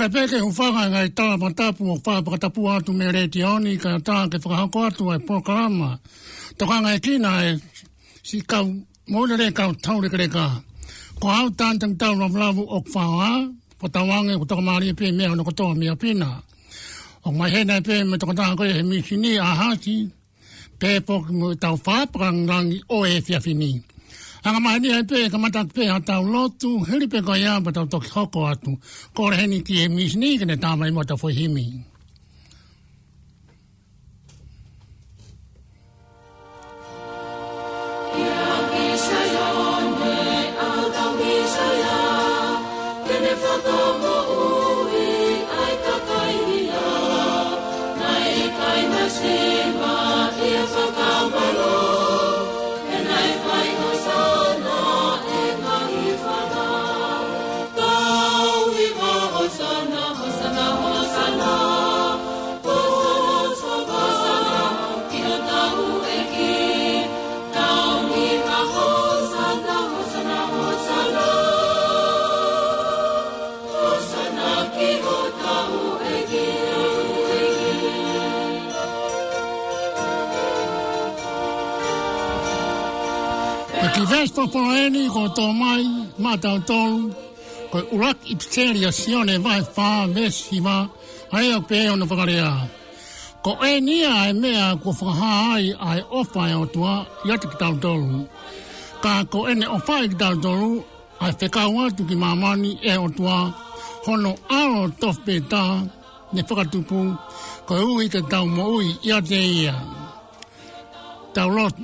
Kore peke hufanga ngai tala matapu o wha pakatapu atu me reti oni ka taha ke whakahako atu ai pokalama. Toka ngai kina e si kau maurere kau taurikereka. Ko hau tantang tau lavlavu o kwhaoa potawange ko toka maari pe mea ono kotoa mea pina. O mai hena pe me toka taha koe he misini a hasi pe poki mo tau whapakangangi o e fiafini. Anga mahani ai pē, ka matak pē ha tau lotu, heri pē koe ea pa tau toki hoko atu. Kore heni ki he misni, kene tāmai mota fo himi. Ki vesto poeni ko to mai matau tolu ko urak ipseria sione vai fa mesima ai o pe ono fagarea ko enia e mea ko fahai ai ofa o tua yatikitau tolu ka ko ene ofa ikitau tolu ai fekawa tu ki mamani e o tua hono ao tofpeta ne fakatupu ko ui ke tau moi yateia tau lot.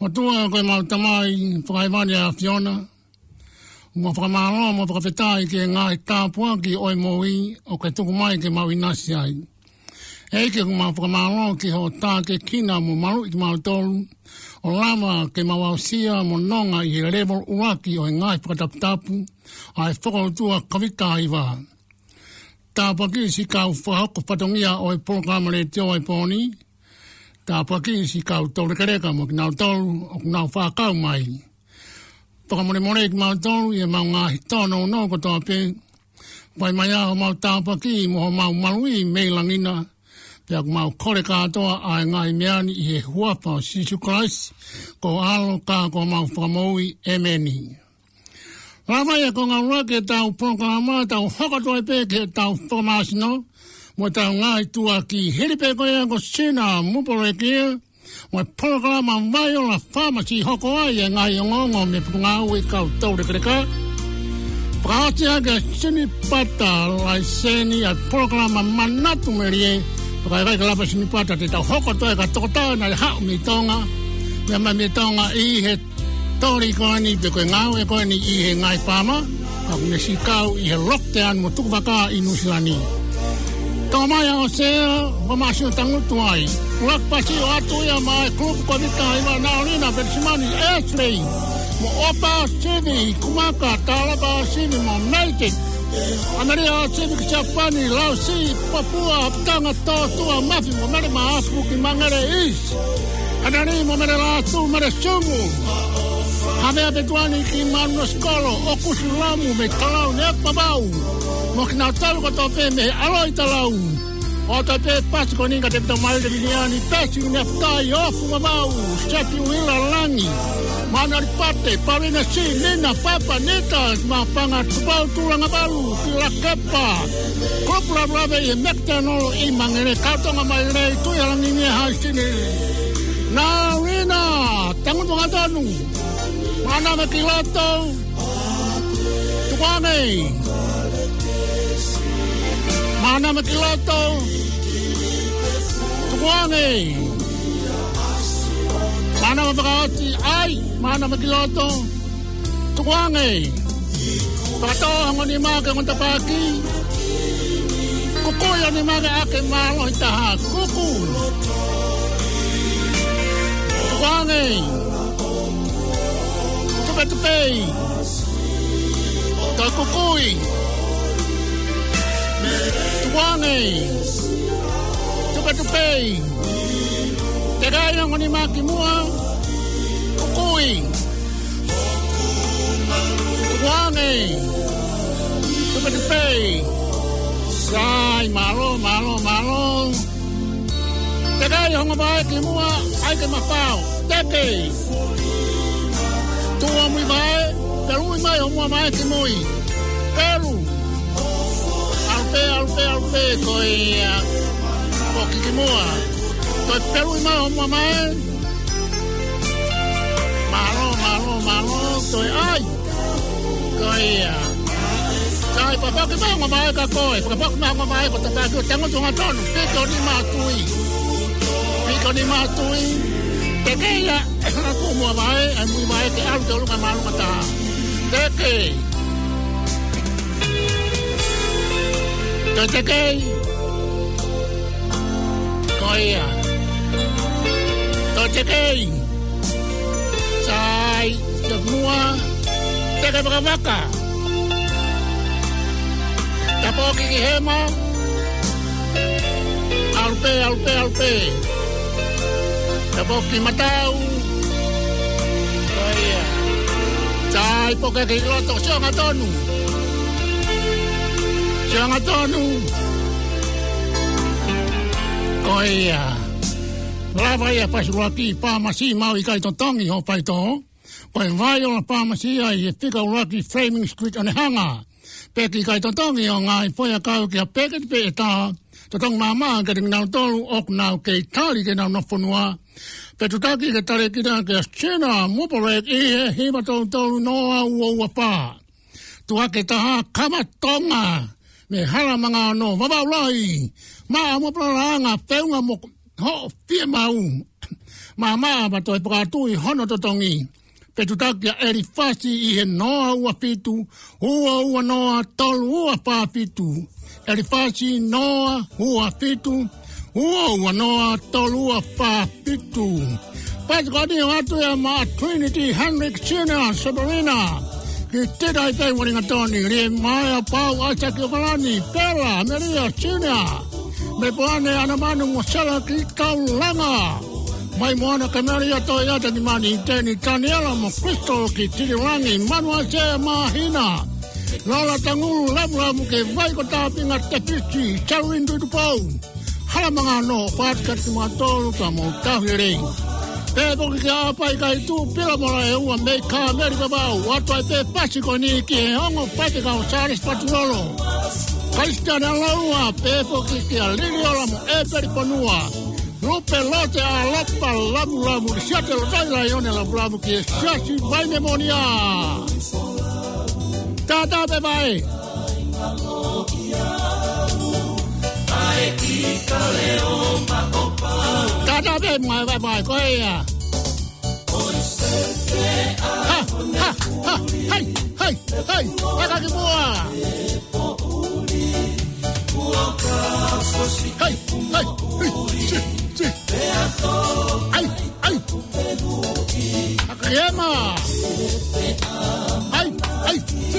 O tua koe mautamai whakaiwane a Fiona. Mua whakamaro, mua whakawhetai ke ngāi tāpua ki oi mōi o ke tuku mai ke mau inasi ai. Eike kuma whakamaro ki ho tā ke kina mo maru i mau tolu. O lama ke mau ausia mo nonga i he level uaki o e ngāi whakataptapu. Ai whakautua kawita iwa. Tāpaki si kau whahoko patongia o e programare te oi pōni. Tāpaki si kau tōrekereka mo ki nau tōru o ki nau whākau mai. Whakamoremore ki mau tōru i e mau ngā hitono no kotoa pē. Pai mai aho mau tāpaki i moho mau marui i mei langina. Pea ku mau kore kātoa a e ngai meani i he huapa o Sisu Christ. Ko alo kā ko mau whakamoui e meni. Rawai e ko ngā rake tau proklama tau hokatoe pē ke tau whakamāsino. Mo tau ngai tua ki heripe koe ko sena mupore kia. Mo programa mai o la pharmacy hoko ai e ngai ngongo me punga ui kau taurekereka. Pratia ke sini pata lai seni at programa manatu merie. Pakai kai kalapa sini pata te tau hoko toi ka tokotau na hao mi tonga. Mea mai mi tonga i he tori koe ni pe koe ngau e koe ni i he ngai pama. Aku me sikau i he lockdown mo tukuvaka i Nusilani. Tomaya o sea, vamos a hacer un tanto ahí. Una pasión a tuya, más club con esta iba na orina, versimani, esrei. Mo opa, sivi, kumaka, talaba, sivi, mo naiti. Ameria, sivi, chapani, lausi, papua, aptanga, totua, mafi, mo mere ma afu, ki mangere is. Anani, mo mere la tu, mere sumu. Hamea betuani, ki manu skolo, okusulamu, me talau, ne papau. Mokina talu ko tope me aloi talau. O tope pasu ko ninga te pito maile de viniani. Pesi uneftai ofu mamau. Sepi uila langi. Manari pate, parina si, nina, papa, netas. Ma panga tupau tulanga balu. Kila kepa. Kopura brave i mekte nolo i mangere. Kautonga maile tuya langi ni hai sini. Na rina. Tangutunga tonu. Mana me kilato. Tukwane. Mana makilato, tuangi. Mana mabagati ay, mana makilato, tuangi. Pato angoni maga ngunta pagi. Kukuyo ni maga ake malo itaha kuku. Tuangi. Tupetupei. Takukui. Tuangi, tupetupei, tegai ngoni maki mua, kukui. Tuangi, Pagpay. Say, Marong, Marong, Marong. Tagay, hong mabay, klimua, ay kay mapaw. Teke. Tuwa mo ibay, Peru imay, hong mabay, kimoy. Peru. Alpe, alpe, alpe, koy, pokikimua. Koy Peru imay, hong mabay. Marong, Marong, Marong, koy, ay. Koy, Sai papa ke mang mai ka koi, papa ke mang mai ko ta ko tango tunga ton, pe ko ni ma tui. Pe ko ni ma tui. Te ke ya, ka ko mo mai, ai mo mai ke au to lu ka ma lu ka ta. Te ke. To te ke. Koi ya. To te ke. Sai, te mua. Te ke ba ka. Tapoki hema alpe alpe alpe tapoki matau oia tai poka ke loto chonga tonu oia lava ia pasuaki pa masi mau ikai tongi ho pai to oi vai ola pa masi ai tika lucky framing street on hanga Peki kai tontongi o ngai poia kau kia peki pe ta totong mama ka ding na tolu ok na ke tali ke na no fonua pe tutaki ke tali ke na ke chena mo pore e he ma tolu no au au pa tua ke ta kama tonga me hala manga no baba lai ma mo pranga peunga mo ho pie mau mama ba toi pra tu hono totongi Petutakia eri fasi ihe noa ua fitu, hua ua noa tolu ua paa fitu. Eri fasi noa ua fitu, hua ua noa tolu ua paa fitu. Pasikoni watu ya maa Trinity Henrik Sina Sabrina. Ki tida ipe waringatoni, rie maya pau asa kiukalani, pera, meria Sina. Mepuane anamanu mwasala ki kaulanga. Mai moana kameria toia te mani teni Daniela mo Cristo ki tirirangi Manuel Mahina. Lola tangulu labra mo ke vai ko tapinga te pichi chawin du pau. Hala manga no patkat matolu ka mo tahiri. Te bokia pai kai tu pela mora e u me ka America bau. Watu te pasikoni ki hongo pati ka Charles Patulolo. Kaista na laua pe bokia liliola mo e periponua. Rupe lote a lapa labu labu Siate lotai laione labu labu Ki e siasi vai memonia Tata pe vai Tata pe mai vai vai Koea Ha ha ha Hai hai hai Aka ki mua Hai hai Hai Ay, ay. Crema. Ay, ay. Sí.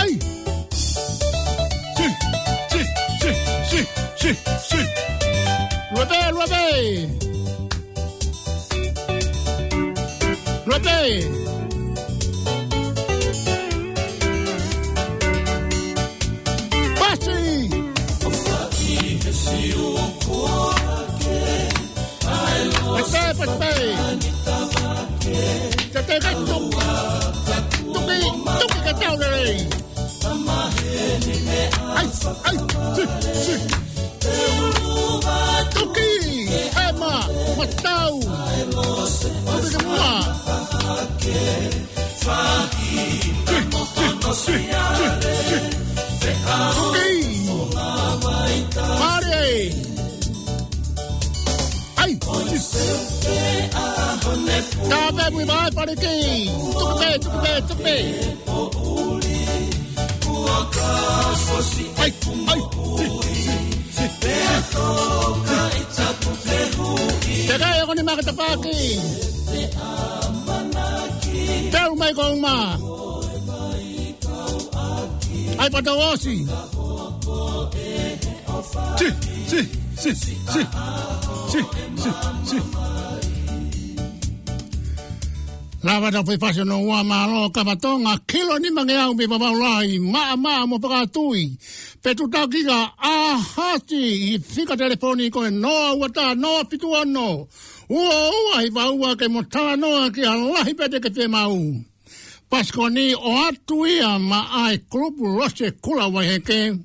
Ay, sí, sí, sí, sí, sí, sí. Lueve, lueve, lueve. Pasi. Pasi, pasi. Te kat tuk tuk ka taulei ai ai si tuki ema matau tuki mua tuki mare ai Tabe muy mal para ti. Tupe, tupe, tupe. Teka, ako ni Makatapaki. Teo may kong ma. Ay patawosi. Si. Lava da pipasyo no wa malo kabatonga kilo ni mangiao mi babaulai mama mo pakatui petutakiga ahati fika telefoniko no wata no pituano uo ai baua ke motano ki Allah pete ke te mau paskoni o atuia ma ai klubu roche kula wa heke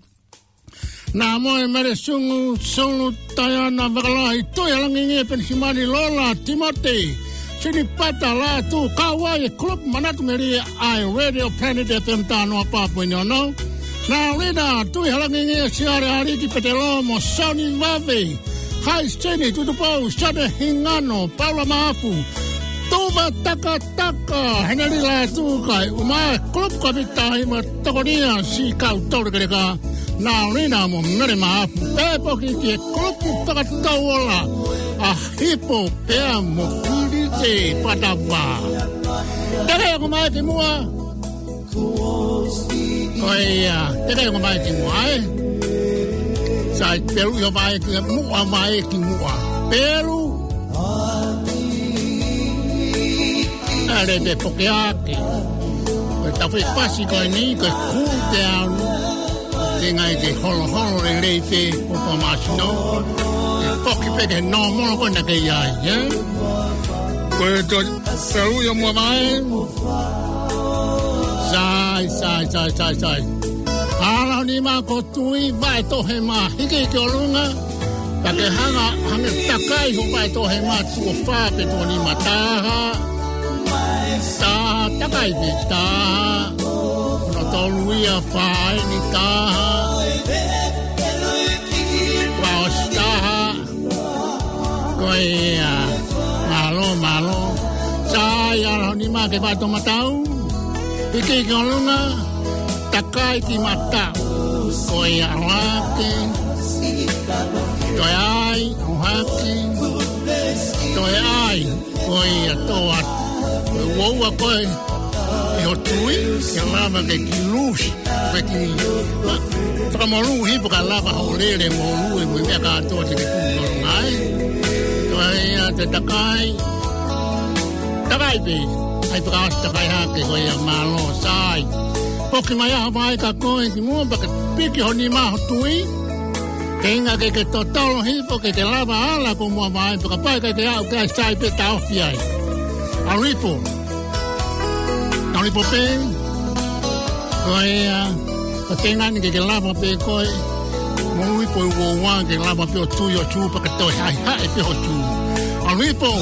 na moe mere sungu sulu tayana bakalai to yalangi pensimani lola Timothy Sinipata la tu kawai klub manatu meri ai Radio Planet FM tano apa punya no. Na leda tu halangi ni siare hari di petelomo Sony Vavi. Hai sini tu pau sada hingano Paula maafu. Tuba taka henali la tu kai uma klub kapitai matokonia si kau tau dekat. Na leda mo mere maafu. Poki ti klub taka tawola. Ah hipo pemo. Si patapa. Teka yung kumaiti mo ah. Kaya, teka yung kumaiti mo ah. Sa Peru yung maiki mo ah. Peru. Arete pokiaki. Tapos pasi ko ni ko kuntean. Tingay di holo relate upamasno. Poki peke no mo ko na kaya eh. Puerto Peru yung mga main. Sai. Araw ni Mako Tui, vai tohe ma. Hige ki olunga. Pake hanga takai ho vai tohe ma. Tuo fape to ni mataha. Taha, takai ni taha. No toluia fae ni taha. Waos taha. Koea. Malo. Saya anima ke pato matau. Iki koluna takai ti mata. Koi arake. Toyai uhaki. Toyai koi atoa. Woa koi. Yo tui chamava de kilush. Peki. Tramolu hipo kalava olele molu e muia ka tote ke kunai. Toya takai. Takai be, ai praus takai hake koe malo sai. Poki mai hawai ka koe ki mua baka piki honi maho tui. Kenga ke totalo hipo ke lava ala ko mua mai baka pai ka te au kai sai pe tau fiai. Aripo. Aripo pe. Koe a kenga ni ke lava pe koe. Mui po wo wa ke lava pe o tui o tu baka toi hai hai pe o tu. Aripo.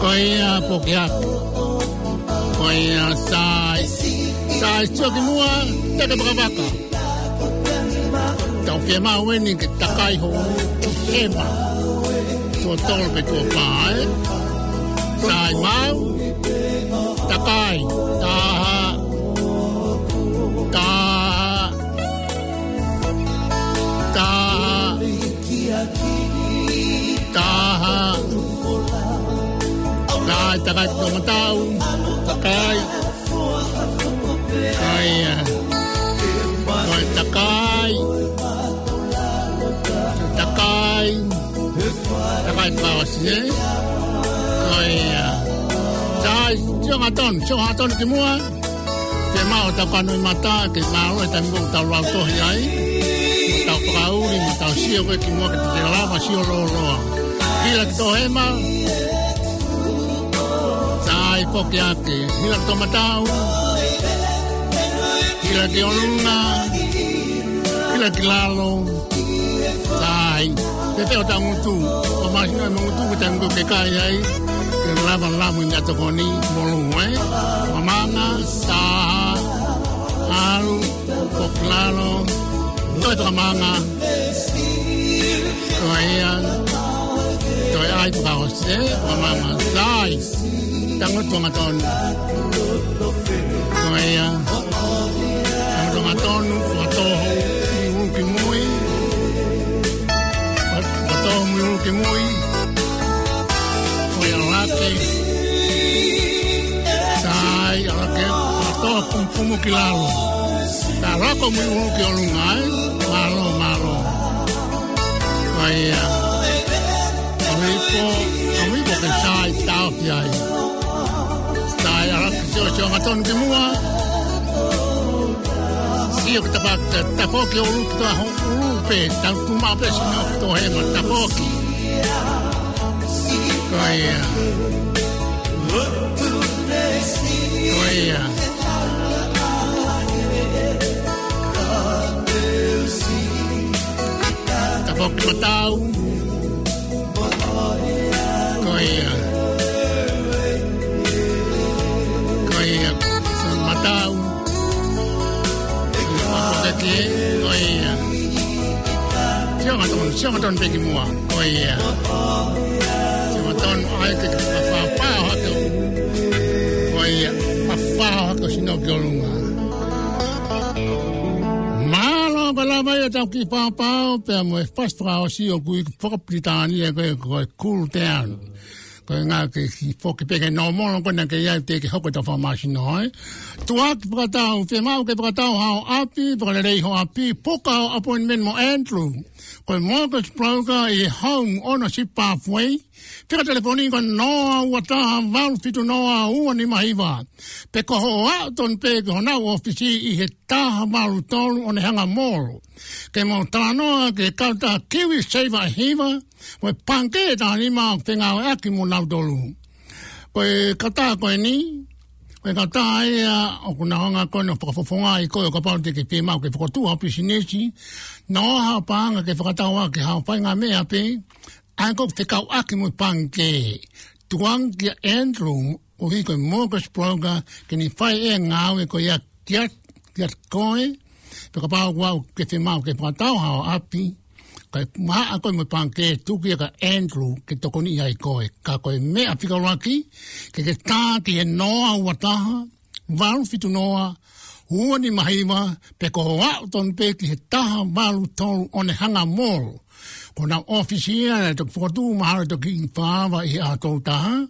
Koya pokiak, koya sai choki mua taka bakabaka. Tau kia maa weni ki takai ho kema, tua tolpe tua pae, sai mau, takai, taha, takai tomatau takai kaya koi takai pausnya kaya sai jongaton semua ke mau takanu mata ke mau tambung tawau toh yai tau pau ni tau sio ke kimua ke lava sio roa kila tohema Pokiaki, hila tomatau, hila ki oluna, hila ki lalo, sai, te teo tangutu, o masino e mongutu ki tangu ke kai ai, ke lavan lamu ni atokoni, molu, mamanga, saha, alu, poklalo, toi tokamanga, toi ai pukahose, mamanga, sai, tango tomaton toya tango tomaton foto kilalo. Tarako mulu kilungai, malo malo. Kaya, kami po kecai tahu kiai. Saya alat kecil ngaton semua. Siok tapak tapoki uluk tahu ulupe, tangku mabes nakto hemat tapoki. Kaya. Tapok matau, koya, san matau, mataki, koya. Siapa tuan pergi mua, koya. Siapa tuan ayat apa hatu, koya. Papaho ako sinogolunga. Malo balama yo taki papao pe mo espastra osi o kui popritania ko cool down. Ko nga ke si foki pe no mo no kona ke ya te ke hoko ta formation no. Tuak bratao fe mau ke bratao ha api bralei ho api poka appointment mo entru. Ko mo ko proga e home ownership pathway. Pega telefoni con no wata van fitu noa uani mahiva pe ko ton pe na ofisi I ta malutol on hanga mol ke montano ke kalta kiwi save hiva we panke anima fenga akimuna dolu pe kata ko ni we kata ia okunanga ko no fofonga I ko ko pante ke pe mau ke fotu ofisi nesi no ha panga ke fata wa ke ha panga me ape Angok tekau aki mo pangke tuang kia Andrew o hiko mogas proga kini fai ngawe ko ya kiat koe peko pau wau ke te mau ke patau ha api ka ma ako mo pangke tu kia Andrew ke tokoni ai koe ka koe me afika laki ke ta ki no wataha valu fitu noa huani mahima peko wau ton pe ki ta valu ton on hanga mol Kona ofisia to fortu mahalo to ki fava I atolta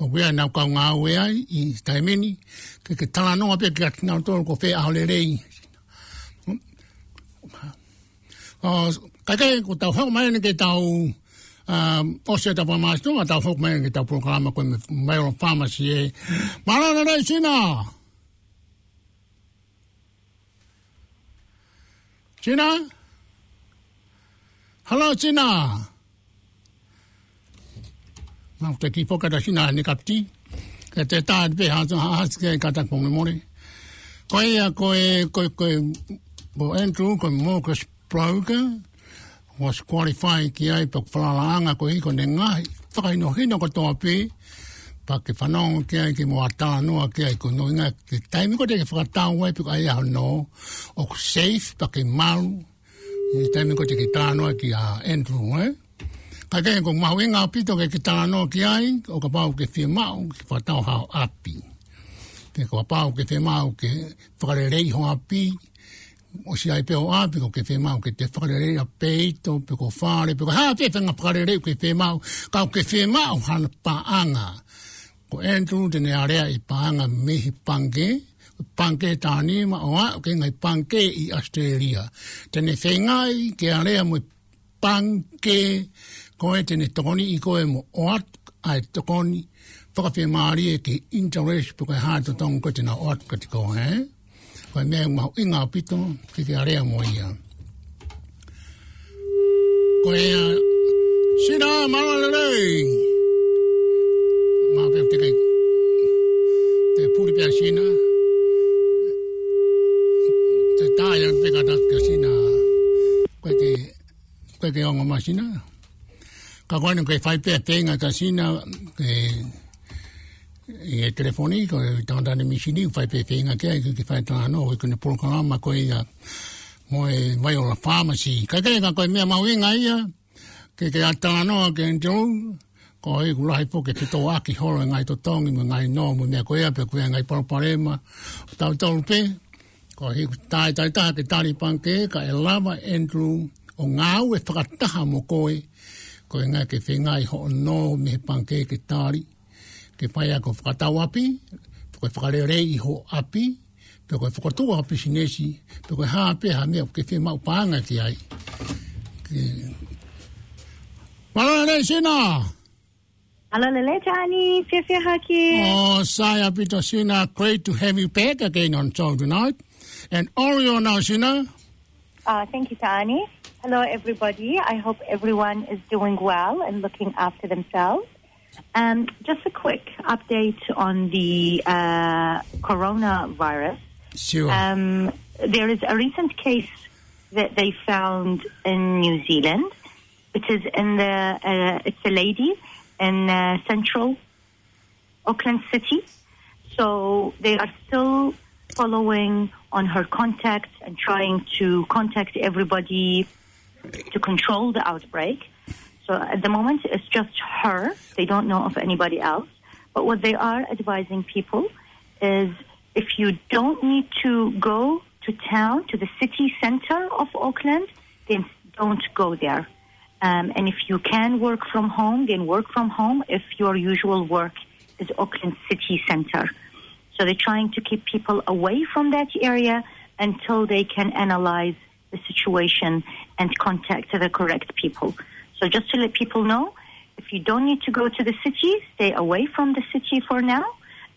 o we na ka ngawe ai I taimini ke tala no ape ke na to ko fe alerei o ka ko ta ho mai ke ta o se ta ma sto ta ho mai ke ta programa ko mai on pharmacy mala na China Hello, China. Now, the people that China and the captain, that they tied behind the house, they got up from the morning. Koe, Andrew, Marcus Broker was qualifying Kia for Flanga, Koe, and then I find no hino to pay. But if I know Kia, Kimota, no, Kia, could know that the time got a fratan way because I have no or safe, but a mile. Temi ko te kitano ki a Andrew eh ka ke ko mawinga pito ke kitano ki ai o ka pau ke firma o ki fatau ha api te ko pau ke firma o ke frarei ho api o si ai pe o api ko ke firma o ke te frarei a peito pe ko fare pe ha te tenga frarei ke firma ka ke firma o han paanga ko Andrew te ne area I paanga mehi pange Panke tani ma oa ke ngai panke I Australia. Tene whengai ke alea mo panke koe tene tokoni I koe mo oat ai tokoni whakawhimaari e ke interest pukai hato tongo koe tena oat katiko he. Koe mea mau inga pito ki ke alea mo ia. Koe sina malalelei. Maa peo te kai te puripea sina. Tayan pega dat kasina kwete ongo masina ka kono ke fai pe tenga kasina e telefonico tanda ni mishini fai pe tenga ke fai tano ko ne programa ko ia mo e vai ola pharmacy ka ke ka ko me mawinga ia ke atano ke njo ko e gulai po ke to aki holo ngai to tongi ngai no mo me ko ia pe ko ngai problema tau pe Ko hi tai ke Taliban ke ka elava Andrew o ngau e whakataha mo koe. Ko e ngā ke whengai ho no me panke ke Tali. Ke whaia ko whakatawapi, ko e whakarerei ho api. Pe koe whakatua hape singesi, pe koe hape hamea ke whi mau pāanga te ai. Parane sina! Alalele Johnny, whiawhia haki. Oh, Saya Pito Sina, great to have you back again on show tonight. And Oreo now, Sina. Thank you, Tani. Hello, everybody. I hope everyone is doing well and looking after themselves. Just a quick update on the coronavirus. Sure. There is a recent case that they found in New Zealand. It is in it's a lady in central Auckland City. So they are still following on her contacts and trying to contact everybody to control the outbreak. So at the moment, it's just her. They don't know of anybody else. But what they are advising people is if you don't need to go to town, to the city center of Auckland, then don't go there. And if you can work from home, then work from home if your usual work is Auckland city center. So they're trying to keep people away from that area until they can analyze the situation and contact the correct people. So just to let people know, if you don't need to go to the city, stay away from the city for now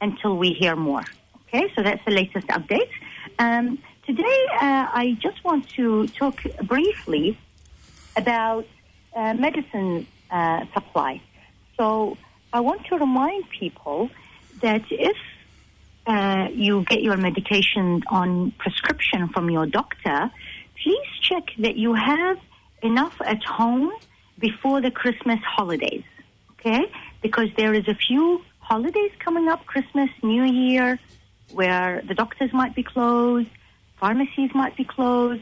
until we hear more. Okay, so that's the latest update. Today, I just want to talk briefly about medicine supply. So I want to remind people that if you get your medication on prescription from your doctor, please check that you have enough at home before the Christmas holidays, okay? Because there is a few holidays coming up, Christmas, New Year, where the doctors might be closed, pharmacies might be closed.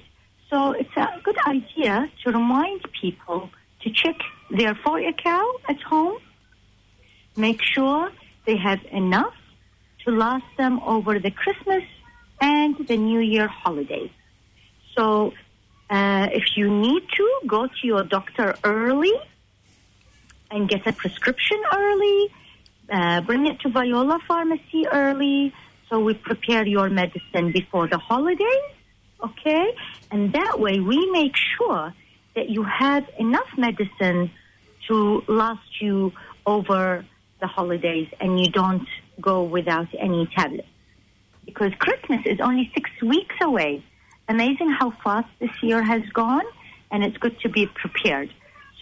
So it's a good idea to remind people to check their foie-a-cow at home, make sure they have enough to last them over the Christmas and the New Year holidays. So if you need to, go to your doctor early and get a prescription early, bring it to Viola Pharmacy early, so we prepare your medicine before the holidays, okay? And that way we make sure that you have enough medicine to last you over the holidays and you don't go without any tablets. Because Christmas is only 6 weeks away. Amazing how fast this year has gone, and it's good to be prepared.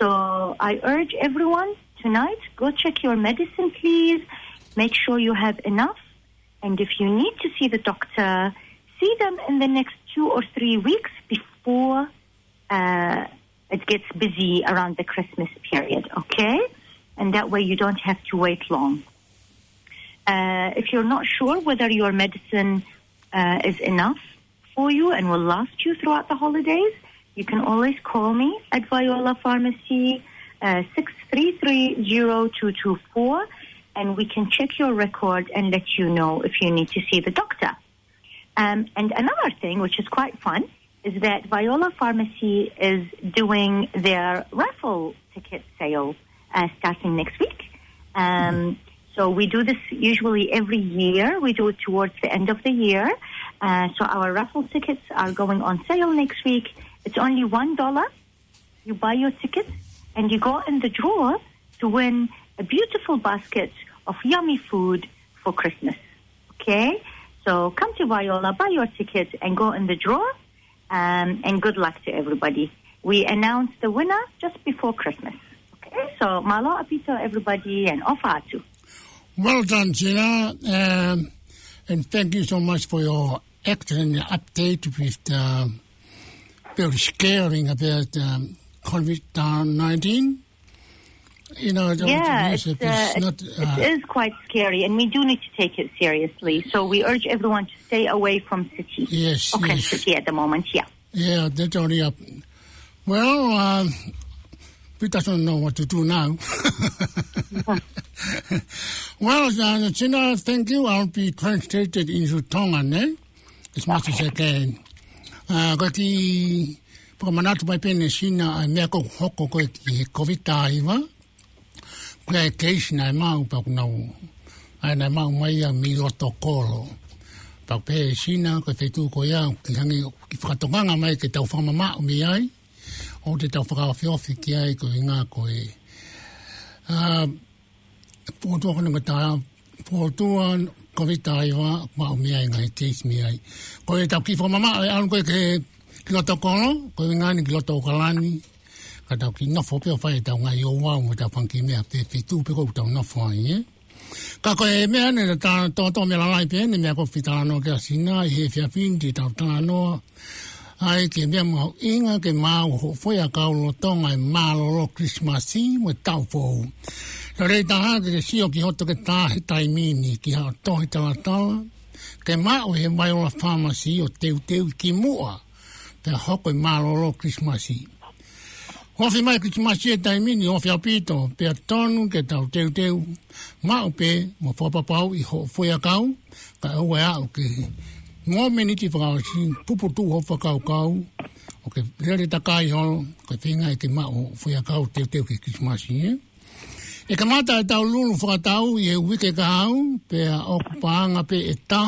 So I urge everyone tonight, go check your medicine, please. Make sure you have enough. And if you need to see the doctor, see them in the next 2 or 3 weeks before it gets busy around the Christmas period, okay? And that way you don't have to wait long. If you're not sure whether your medicine is enough for you and will last you throughout the holidays, you can always call me at Viola Pharmacy, 633-0224, and we can check your record and let you know if you need to see the doctor. And another thing, which is quite fun, is that Viola Pharmacy is doing their raffle ticket sale starting next week. So we do this usually every year. We do it towards the end of the year. So our raffle tickets are going on sale next week. It's only $1. You buy your ticket and you go in the drawer to win a beautiful basket of yummy food for Christmas. Okay? So come to Viola, buy your ticket and go in the drawer. And good luck to everybody. We announce the winner just before Christmas. Okay? So malo apito everybody and ofa atu. Well done, Gina, and thank you so much for your excellent update with very scaring about COVID-19. You know, it is quite scary, and we do need to take it seriously. So we urge everyone to stay away from city. Yes, Auckland City at the moment, yeah. Yeah, that's only up. Well, we don't know what to do now. Well, Gina, thank you. I'll be translated into Tongan, eh? As much as I can. Kati, promanatu mai pene Sina, I mea koko hoko koe ki COVID-19 iwa. Kua e keisi nai mau pakunau. Ai nai mau mai a mi roto kolo. Pape Sina ko te tu ko ya ngangi fratonganga mai ke tau fama ma mi ai o te tau fra fio fiki ai ko inga ko e a punto ko ngata portuan ko vitaiwa ma mi ai ngai te mi ai ko e tau ki fama ma an ko ke kiloto kono ko ngani kiloto kalani ka tau ki no fo pe fa tau ngai o wa mo tau panki me te tu pe ko tau no fo ai Kako e mea ne ta to me la lai pe ne me ko fitano ke sina he fia fin di ta tano ai ke me mo inga ke ma ho foi a ka lo tonga ma lo Christmas i mo tau fo re ta ha de si o ki hoto ke ta tai mini ki ha to ta ta ke ma o he mai o fama si o teu ki mua te ho ko ma lo Christmas i Ofi mai ki machia taimini ofi apito pe tonu ke tau teu ma pe mo papau I ho foi akau ka o ya o ke mo minute fra pupu tu ho fa kau o ke rere takai ho ke tinga ke ma o foi akau teu ke machia e ka mata tau lulu fra tau ye wike ka au pe o panga pe eta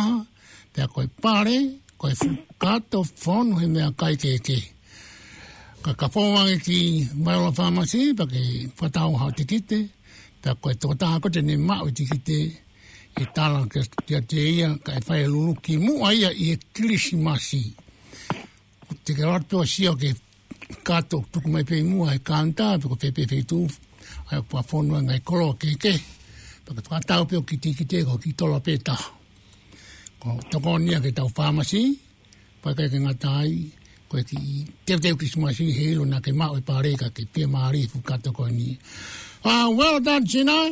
pe ko pare ko fukato fonu he me akai ke ka poma ki mala famasi pa ke fatau ha tikite ta ko tota ko tene ma tikite italan ke tia ka fa lulu ki mu ai e krisimasi te garot to sio ke kato tu mai pe mu ai kanta ko pe tu ai pa fono ngai kolo ke pa ka fatau pe ki tikite ko ki tola peta ko to ko nia ke tau famasi pa ke ngatai ko ti teu Christmas i helo na ke ma o pareka ke pe mari fu kato ko ni well done Gina you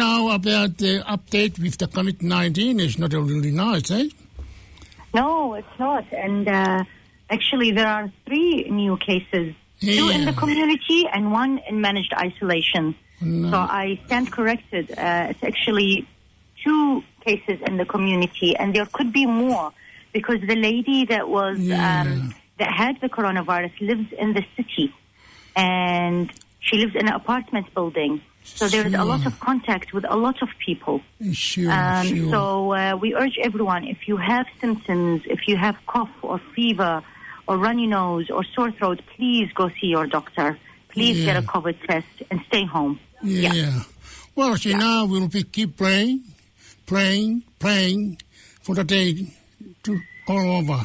know about the update with the COVID-19 is not really nice eh? No it's not and actually there are 3 new cases 2 in the community and 1 in managed isolation so I stand corrected it's actually 2 cases in the community and there could be more because the lady that was that had the coronavirus lives in the city and she lives in an apartment building so there is a lot of contact with a lot of people so we urge everyone if you have symptoms if you have cough or fever or runny nose or sore throat please go see your doctor please get a COVID test and stay home well so now we will be keep praying for the day to all over.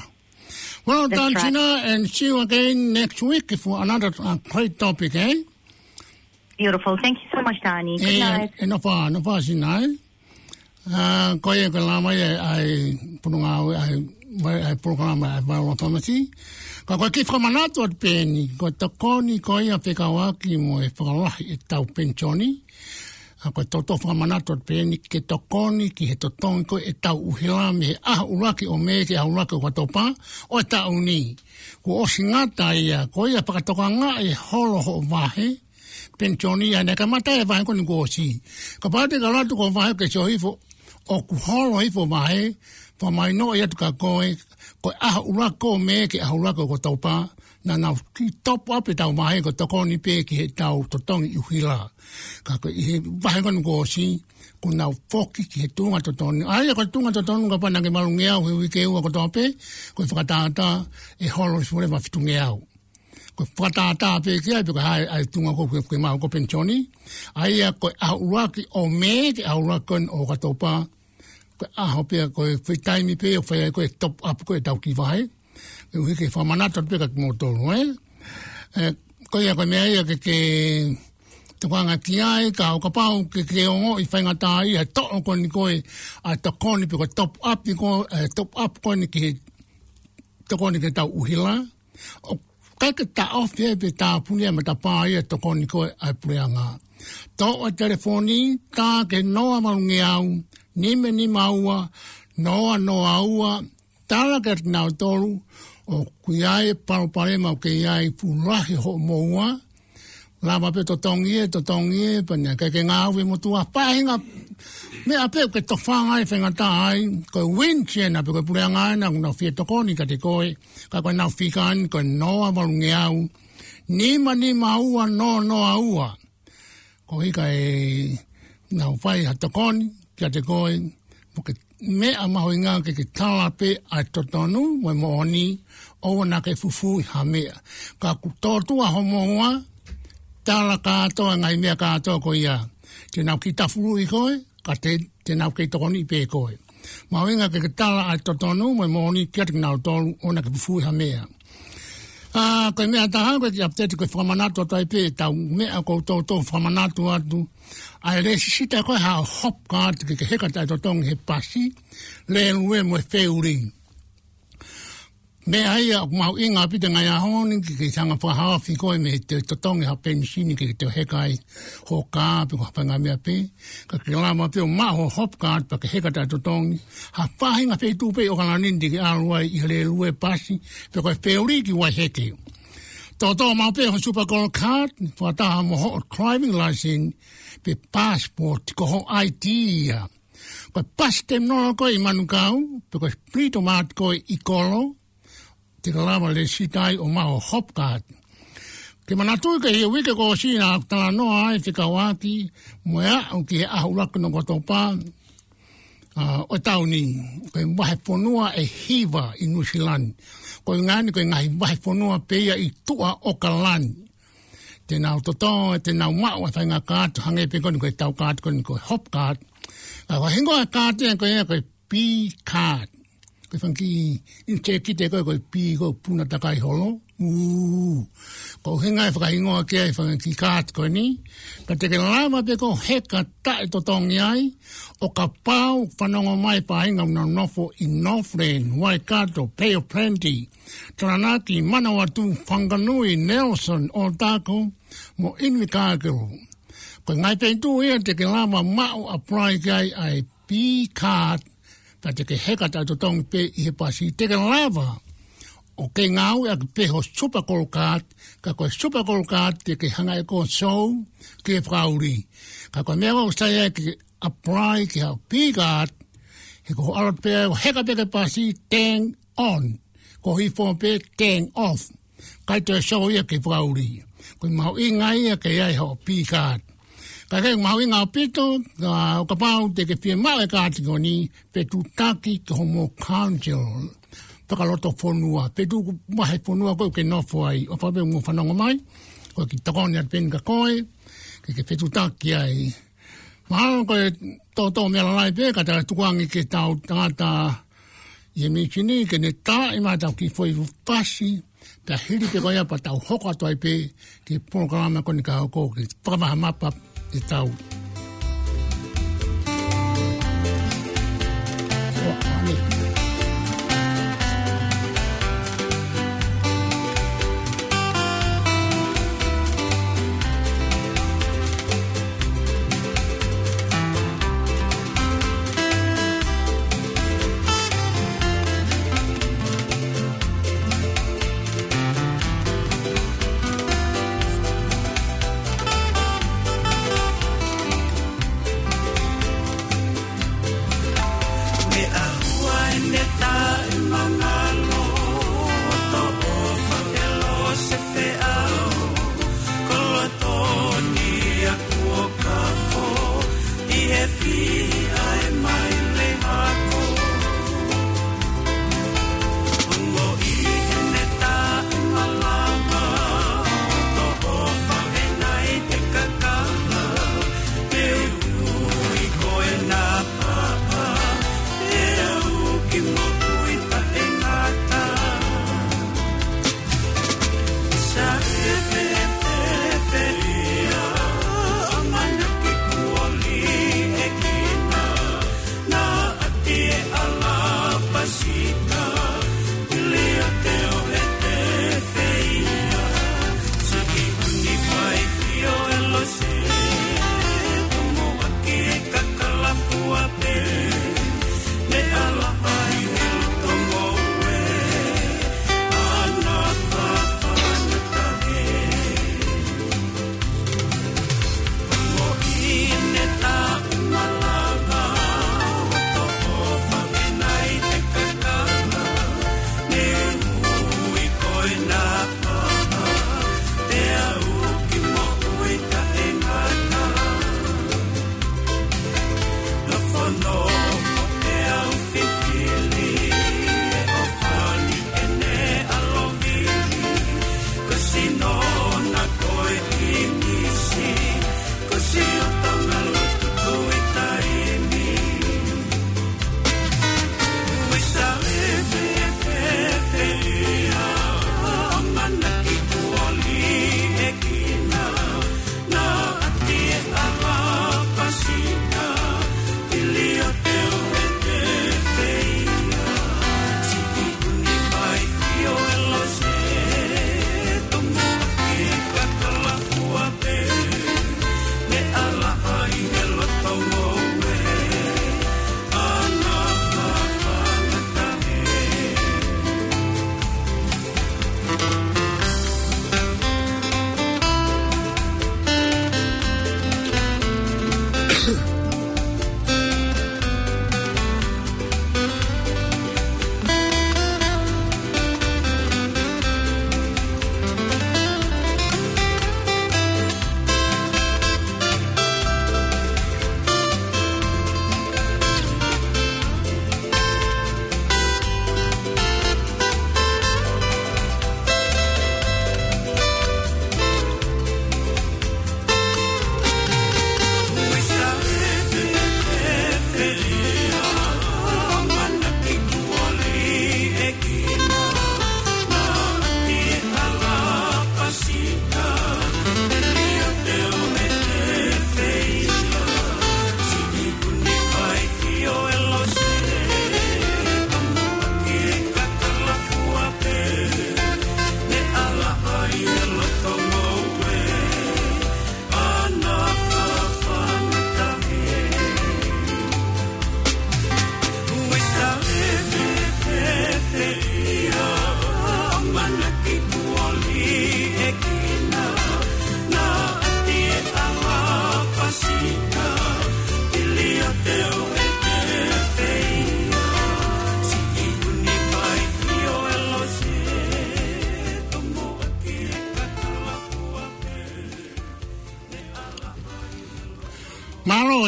Well done, Gina, and see you again next week for another great topic, eh? Beautiful. Thank you so much, Dani. Good night. And no far, Gina. Koe kalama ai pununga ai programa ai vai automacy. Ka koe ki famanato peni, ko tokoni koe afikawa ki mo e falah e tau penchoni. Ako toto famanato peni ke tokoni ki he totonko e tau uhila me uraki o me ke uraki o topa o tau ni ko osingata ia ko ia pakatokanga e holo ho vahe pensioni ana kamata e vahe ko ngosi ka pate kala to ko vahe ke soifo o ku holo ifo vahe fa mai no ia ka ko uraki o me ke uraki o topa na ki top up e tau vahe ko tokoni pe ki he tau totongi uhila Kako I vai kon gosi kun na foki ki tunga totoni ai ko tunga totoni ka pana ke malungia o wiki ko tope ko fatata e holo sure va fitungia ko fatata pe ki pe ai tunga ko ke ma ko pensioni ai ko auraki o me aurakon o ka topa ko a hope ko fitaimi pe o fa ko top up ko tau ki vai ko ke famanato pe ka motor eh ko ya ko me ai ke Tongan kia ka o kapau ke o I fainga tai e to ko ni ko a to ko ni ko top up ko ni ke to ko ni ke ta uhila o ka ke ta off e be ta punia ma ta pa e to ko ni ko a puanga to o telefoni ka ke no ma ngiau ni me ni maua no aua ta ka na toru o kuia e pa pare ma ke ai pula ho moa La mape to tongi pa nya ke nga we motua pa hinga me ape ke to fanga e fanga tai ko win chen ape ko pura nga na no fi to koni ka te ko ka na fi kan ko no amongiau ni mani maua no aua ko hi ka e na fai ha to koni kia te koe, mo ke mea maho inga ke ke talape ai totonu, mo mooni, owa na ke fufu ha mea. Ka kutotua homoa, tala katoa ngai mea katoa koe ia. Te nau ki tafuru I koe, ka te nau ki tokoni I pe koe. Mawinga ke tala ai totonu, mo mooni kia te nau tolu, owa na ke fufu ha mea. Koe mea taha koe te apeteti koe whamanatua tai pe, tau mea koutou whamanatua atu. Ai re sisita koe hao hop ka atu ke heka tai totongi he pasi, le lue mo e wheuri. Mea hea mau inga pita ngai ahoni ke tanga whahafi koe me te totongi ha pensini ke te hekai ho ka api ko hapanga mea pe. Ka ke lama peo maho hop ka atu ke heka tai totongi. Ha whahinga pe tupe o kana nindi ke aluai I le lue pasi pe koe wheuri ki wai heke. Tōtō mau pē ho super gold card, whātaha mo ho driving license, pe passport, tiko ho IT ia. Koe pas temnolo koe I manukau, pe koe plito māt koe I kolo, tiko lama le sitai o maho hop card. Ke manatui ke he wike koe sina aktala noa e whikawaki, moea au ki he ahulaka no kotopa o tauni. Koe wahe ponua e hiva I New Zealand. Koe ngani koe ngahi wahi whanua peia I tua o ka lani. Tēnau totoa, tēnau mau a whainga kātu, hange pe koni koe tau kātu, koni koe hop kātu. Koe hengoa kātu e koe ea koe pī kātu. Koe whanki I te kite koe koe pī koe puna takai holo. Koe henga e whakahingoa kia e whanki kātu koe ni. Ka teke lama pe koe heka tae totongi ai, o ka pau whanongo mai pāhinga una nofo I Northland, Waikato, Pei o Plenty, Taranaki, Manawatu, Whanganui, Nelson, Otako, mo Invercargill. Koe ngai pēntu ea teke lama mau apply kai ai P-Card, ka teke heka tae totongi pe I he pasi. Teke lava, o ke ngau e pe ho super gold card, ka koe super gold card teke hanga e koe show ke whauri. Ka koe mea o stai e ke apply ki hao P-Card, he ko alat pēr o heka pēke pāsi tang on, ko hi whōn pēr tang off, kai tēr sō ia ke whauri. Koe mau inga ia ke iai hao P-Card. Kai kei mau inga pito, o ka pāu te ke pia mawe kāti koni, pēr tūtaki ki homo council, pakaloto whonua, pēr tūku mahe whonua koe ke nofo ai, o whapeo ngō whanonga mai, koe ki takoni at pēnka koe, ke ke pēr tūtaki ai. Mahalo koe tōtō mea lalai pē, ka tā tukuangi ke tau tātā I mīkini, ke ne tā I mātau ki whoi whasi, pē hiri pē koe apa tau hoko atoai pē, ke pōkalama koni ka hoko, ke whakamaha mapa e tau.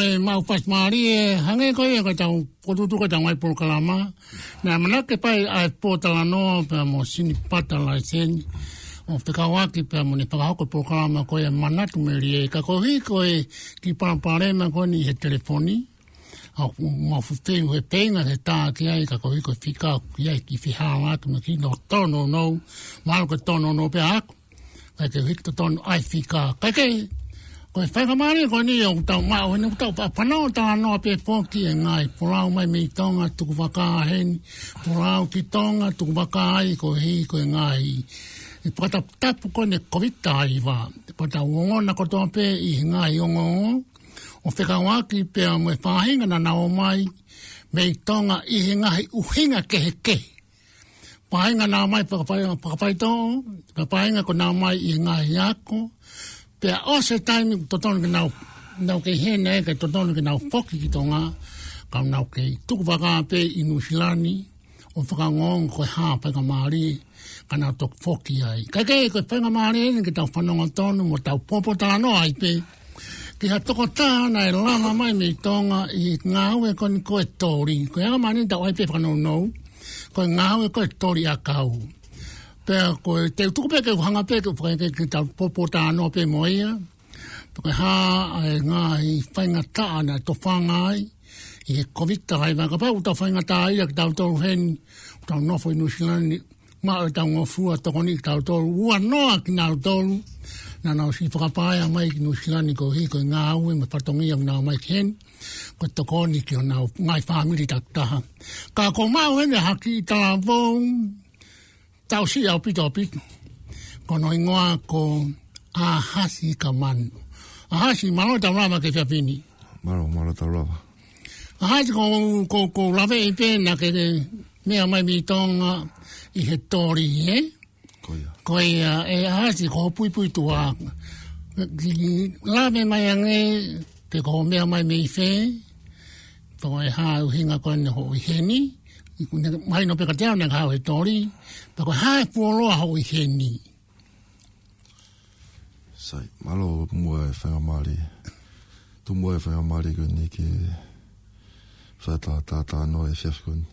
e mau pas mari e hange ko e katang potutu katang ai por kalama na manake pai ai potala no pa mo sini patala sen o te kawaki pa mo ni pa ko por kalama ko e manatu meri e ka ko vi ko e ki pa parema ko ni e telefoni a mo futen we pena de ta ki ai ka ko vi ko fika ki ai ki fiha ma to ki no tono no mal ko tono no pe ak ka te vi ton ai fika ka ke Koe whaikamare koe ni au tau mao, ni au tau panau tā noa pe pōki e ngai, porau mai mei tonga tuku waka heni, porau ki tonga tuku waka ai koe hei koe ngai. I pata tapu koe ne kovita ai wā, pata uongona kotoa pe i ngai ongo, o whekawaki pe a mwe whāhinga na nao mai, mei tonga i he ngahi uhinga kehe kehe. Whāhinga nā mai pakapaito, whāhinga ko nā mai i ngai ako, pea ose taimi ku totonu ki nau kei hene e kei totonu ki nau poki ki tonga ka nau kei tuku waka pe i Nusilani o whakangonga koe haa paika maari ka nau toku poki ai. Kai kei koe paika maari ene ki tau whanonga tonu mo tau popo tāno ai pe ki ha toko tāna e lama mai mei tonga i ngāu e koni koe tori. Koe haka mani tau ai pe whanau nou koe ngāu e koe tori a kau. Pea koe te utuku peke uhanga peke uwhake ki tau popo tāno pe moia. Pake haa ae ngāi whaingataa na to whangai i he kovita hai waka pau tau whaingataa ia ki tau tolu heni tau nofo i Nusilani mao tau ngofua tokoni ki tau tolu ua noa ki nau tolu na nao si whakapaea mai ki Nusilani ko hei koe ngā ue me whatongia ki nao mai ki heni koe tokoni ki o nao ngai whamiri tau taha. Ka ko mao hene haki i tala vong tau si au pito pito kono ingoa ko ahasi ka manu ahasi malo tau lava ke fiapini malo tau lava ahasi ko lave i pena ke mea mai mitonga i he tori e koia e ahasi ko pui tua lave mai ange te ko mea mai mei fe to e hau hinga kone ho i heni mai no peka teo nega hau he tori pa koe hae puoloa hau i he ni. Sai, malo mua e whakamari. Tu mua e whakamari kone ke whaita tātā no e fiaf kone.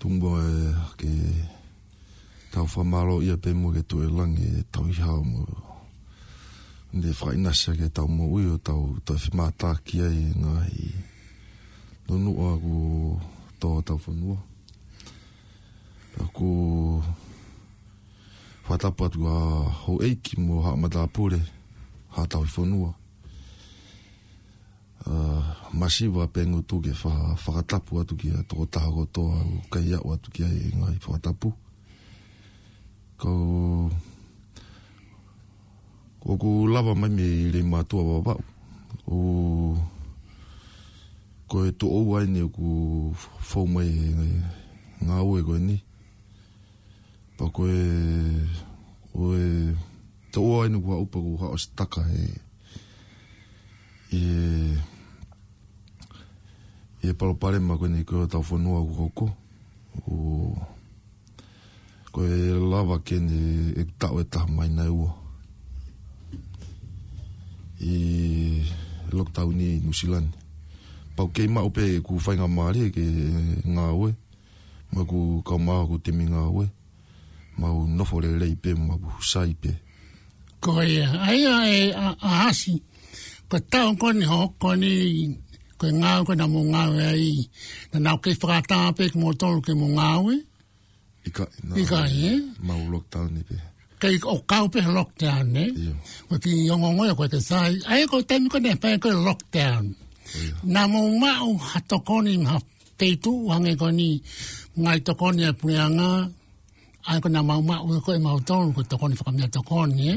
Tu mua e ke tau whamalo ia pe mua ke tu e langi e tau i hao mua. Nde whainasa ke tau mua ui o tau whimata kia i ngai. Nonu a ku tō tau whanua. Aku whatapat kua hau eiki mō haa matapure, haa tau i whanua. Masiwa pengu tūke whakatapu atu kia tō taha kotoa, kai au atu kia e ngai whakatapu. Kau oku lava mai me re mātua wawau. Ko e tō au aine oku whau mai ngā ue koe ni. Pa koe te oa inu kua upa kua hao staka e paloparema koe ni koe tau whanua kua koko koe lava kene e tau e taha mai nai ua e lockdown ni Nusilani pau kei ma upe e ku whainga maari ke ngā ue ma ku kaumā ku temi ngā ue mau nofo le leipe, mau saipe. Ko ia, aia e ahasi. Ko tau koni hokoni, ko ngāu kona mō ngāu e ai. Na nau kei whakatāpe ki mō tolu ki mō ngāu e. Ika e. Mau lockdown e pe. Kei o kau pe lockdown e. Ko ki yongongoia koe te sai. Aia ko temi kone pai koe lockdown. Na mō mau hatokoni ngā peitu hange koni ngai tokoni e pureanga. Ai ko na mau ko e mau tonu ko tokoni whakamea tokoni e.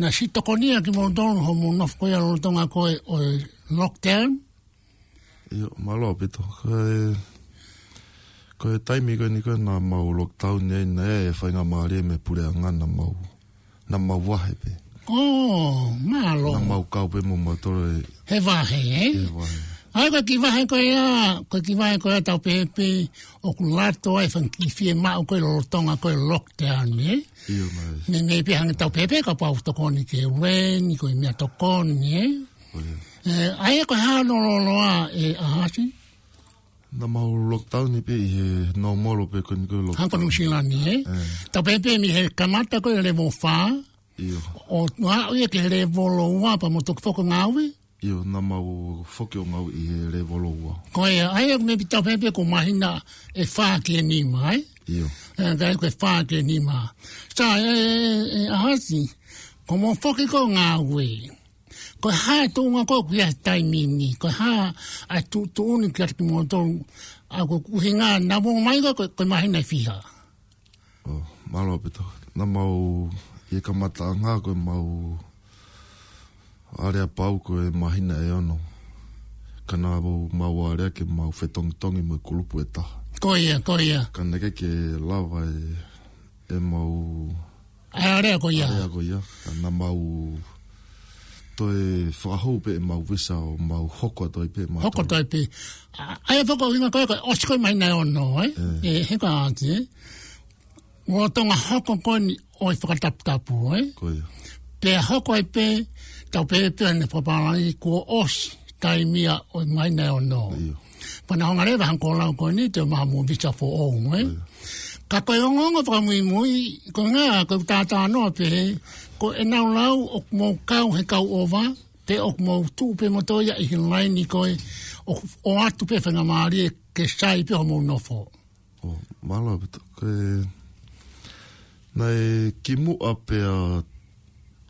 Na si tokoni a ki mau tonu ho mo nof koe a rotonga koe o lockdown. Io, malo pito. Koe taimi koe ni koe na mau lockdown e na e whainga maari me pure anga na mau wahe pe. Oh, malo. Na mau kau pe mo matoro e. He wahe e? He wahe. Ai koe ki wahe koe a tau pehepe o kulato ai whankifie mao koe lorotonga koe lockdown e. Iyo mai. Nei pehanga tau pehepe ka pau tokoni ke uen, ni koe mea tokoni e. Aia ko ha loloa e ahasi. Na mau lockdown ni pe no moro pe kun ko lockdown. Han ko nusilani he. Ta pe pe ni he kamata ko le mofa. Io. O na o ke le voloa pa mo to ko ngawi. Io na mau foki ngawi e le voloa. Ko ia aia me ta pe pe ko mahina e fa ke ni mai. Io. Ga ko fa ke ni ma. Sa e ahasi. Como foki ko ngawi. Ko ha to nga ko ya timing ko ha atu to ni klar ki mo to ako ku hinga na mo mai ko mai na fiha oh malo beto na mo ye kamata nga ko mo area pau ko mai na yo no kana mo mo area ke mo fetong tong mo kulupu eta ko ya kana ke lava e mo area ko ya na mo toi faho pe mau visa mau hoko toi pe mau hoko toi pe ai foko inga ko ko osko mai na ono e he ka ati wo tonga hoko ko ni o foko tap tap oi pe hoko pe tau pe pe ne papa ni ko os tai mia o mai na ono pana ngare ba ko la ko ni te ma mo visa fo o oi ka ko ngongo fo mui ko nga ko tata no pe ko enau lau ok mo kau he kau ova te ok mo tu pe motoia I hinai ni ko o atu pe fanga mari ke sai pe mo nofo o malo ke nai kimu ape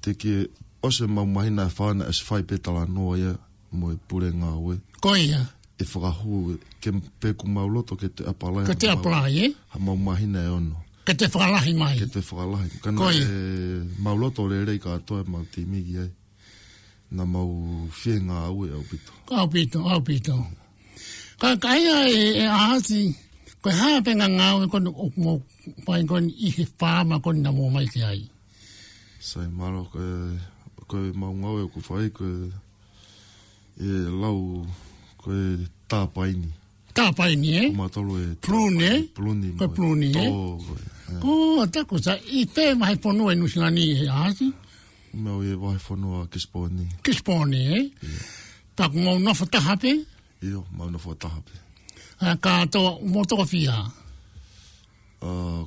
te ke ose mo mahina fana as fai petala noia mo purenga we ko ia e frahu ke pe ku mauloto ke te apala ke te apala e mo mahina ono ke te whakalahi mai. Kana mauloto rerei katoa mau te migi ai. Na mau whie ngā aue au pito. Ka kaia e ahasi, koe hāpenga ngā aue kone okmo pai kone ihe whāma kone na mō mai ki ai. Sai maro koe mau ngā aue ku whai koe e lau koe tāpaini. Tāpaini e? Kumatoro e plune. Koe plune e? Ko te ko sa I te mai pono e nusilani asi. Mau e vai pono a Kisponi. Kisponi. Ta mo no fata hape? Io mau no fata hape. Ka to motofia.